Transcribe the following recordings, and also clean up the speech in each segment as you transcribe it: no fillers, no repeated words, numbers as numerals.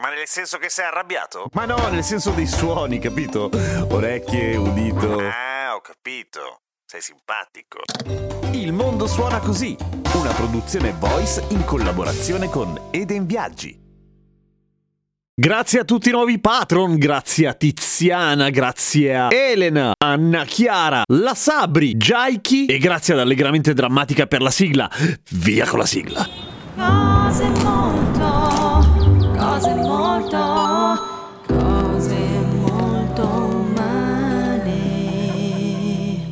Ma nel senso che sei arrabbiato? Ma no, nel senso dei suoni, capito? Orecchie, udito... Ah, ho capito. Sei simpatico. Il Mondo Suona Così, una produzione Voice in collaborazione con Eden Viaggi. Grazie a tutti i nuovi patron, grazie a Tiziana, grazie a Elena, Anna Chiara, La Sabri, Jaiki e grazie ad Allegramente Drammatica per la sigla. Via con la sigla. Cose molto umane.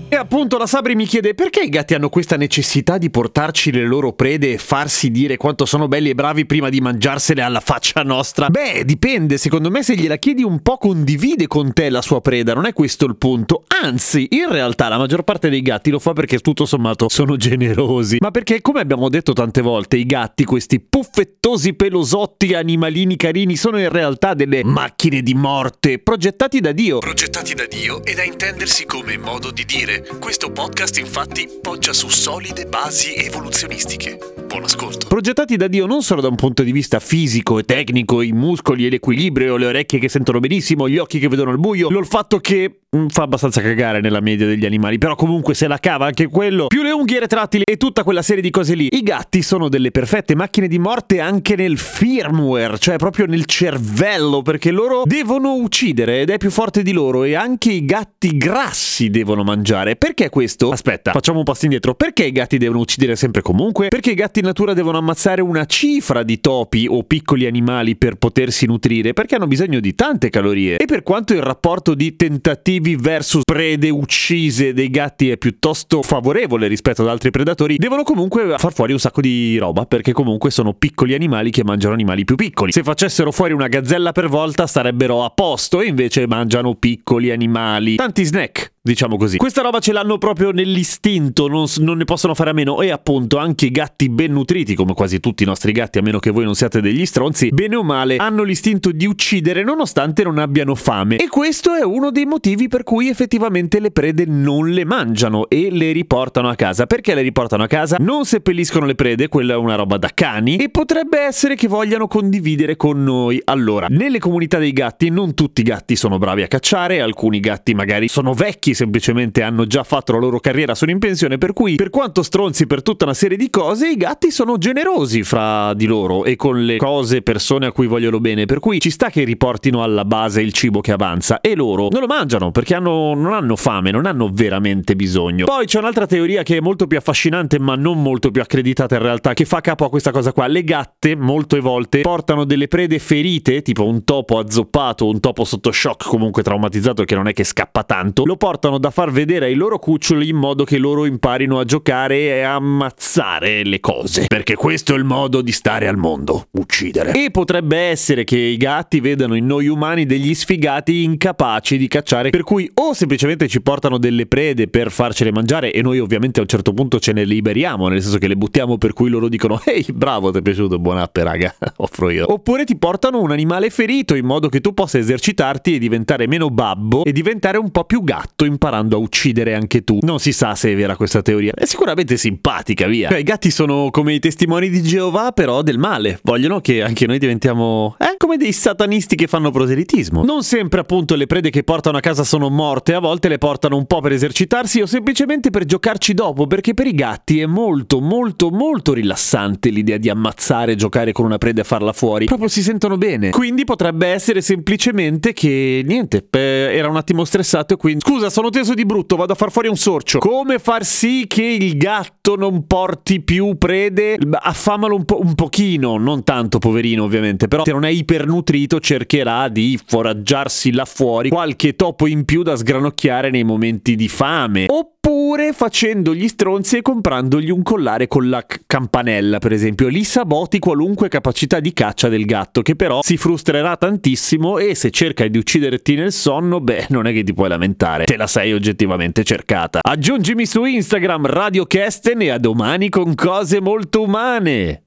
E appunto la Sabri mi chiede perché i gatti hanno questa necessità di portarci le loro prede e farsi dire quanto sono belli e bravi prima di mangiarsele alla faccia nostra. Beh, dipende, secondo me se gliela chiedi un po' condivide con te la sua preda, non è questo il punto. Anzi, in realtà la maggior parte dei gatti lo fa perché tutto sommato sono generosi. Ma perché, come abbiamo detto tante volte, i gatti, questi puffettosi pelosotti animalini carini, sono in realtà delle macchine di morte, progettati da Dio e da intendersi come modo di dire. Questo podcast infatti poggia su solide basi evoluzionistiche. Buon ascolto. Progettati da Dio non solo da un punto di vista fisico e tecnico, i muscoli e l'equilibrio, le orecchie che sentono benissimo, gli occhi che vedono al buio, l'olfatto che fa abbastanza cagare nella media degli animali, però comunque se la cava anche quello, più le unghie retrattili e tutta quella serie di cose lì. I gatti sono delle perfette macchine di morte anche nel firmware, cioè proprio nel cervello, perché loro devono uccidere ed è più forte di loro e anche i gatti grassi devono mangiare. Perché questo? Aspetta, facciamo un passo indietro. Perché i gatti devono uccidere sempre comunque? Perché i gatti in natura devono ammazzare una cifra di topi o piccoli animali per potersi nutrire? Perché hanno bisogno di tante calorie. E per quanto il rapporto di tentativi versus prede uccise dei gatti è piuttosto favorevole rispetto ad altri predatori, devono comunque far fuori un sacco di roba, perché comunque sono piccoli animali che mangiano animali più piccoli. Se facessero fuori una gazzella per volta sarebbero a posto, e invece mangiano piccoli animali, tanti snack, diciamo così. Questa roba ce l'hanno proprio nell'istinto, non ne possono fare a meno. E appunto anche i gatti ben nutriti, come quasi tutti i nostri gatti, a meno che voi non siate degli stronzi, bene o male hanno l'istinto di uccidere nonostante non abbiano fame. E questo è uno dei motivi per cui effettivamente le prede non le mangiano e le riportano a casa. Perché le riportano a casa? Non seppelliscono le prede, quella è una roba da cani, e potrebbe essere che vogliano condividere con noi. Allora, nelle comunità dei gatti non tutti i gatti sono bravi a cacciare, alcuni gatti magari sono vecchi, semplicemente hanno già fatto la loro carriera, sono in pensione, per cui per quanto stronzi per tutta una serie di cose, i gatti sono generosi fra di loro e con le cose, persone a cui vogliono bene, per cui ci sta che riportino alla base il cibo che avanza, e loro non lo mangiano perché non hanno fame, non hanno veramente bisogno. Poi c'è un'altra teoria che è molto più affascinante ma non molto più accreditata in realtà, che fa capo a questa cosa qua. Le gatte molte volte portano delle prede ferite, tipo un topo azzoppato, un topo sotto shock, comunque traumatizzato, che non è che scappa tanto, lo portano da far vedere ai loro cuccioli in modo che loro imparino a giocare e a ammazzare le cose, perché questo è il modo di stare al mondo, uccidere. E potrebbe essere che i gatti vedano in noi umani degli sfigati incapaci di cacciare, per cui o semplicemente ci portano delle prede per farcele mangiare e noi ovviamente a un certo punto ce ne liberiamo, nel senso che le buttiamo, per cui loro dicono ehi bravo, ti è piaciuto, buon app raga, offro io. Oppure ti portano un animale ferito in modo che tu possa esercitarti e diventare meno babbo e diventare un po' più gatto, imparando a uccidere anche tu. Non si sa se è vera questa teoria. È sicuramente simpatica, via. Cioè, i gatti sono come i testimoni di Geova, però del male. Vogliono che anche noi diventiamo come dei satanisti che fanno proselitismo. Non sempre appunto le prede che portano a casa sono morte, a volte le portano un po' per esercitarsi o semplicemente per giocarci dopo, perché per i gatti è molto molto molto rilassante l'idea di ammazzare, giocare con una preda e farla fuori. Proprio si sentono bene. Quindi potrebbe essere semplicemente che niente, era un attimo stressato e quindi scusa, sono sono teso di brutto, vado a far fuori un sorcio. Come far sì che il gatto non porti più prede? Affamalo un pochino, non tanto, poverino, ovviamente. Però se non è ipernutrito cercherà di foraggiarsi là fuori, qualche topo in più da sgranocchiare nei momenti di fame. Oppure facendo gli stronzi e comprandogli un collare con la campanella, per esempio. Lì saboti qualunque capacità di caccia del gatto, che però si frustrerà tantissimo, e se cerca di ucciderti nel sonno, beh, non è che ti puoi lamentare, te la sei oggettivamente cercata. Aggiungimi su Instagram Radio Kesten, e a domani con cose molto umane.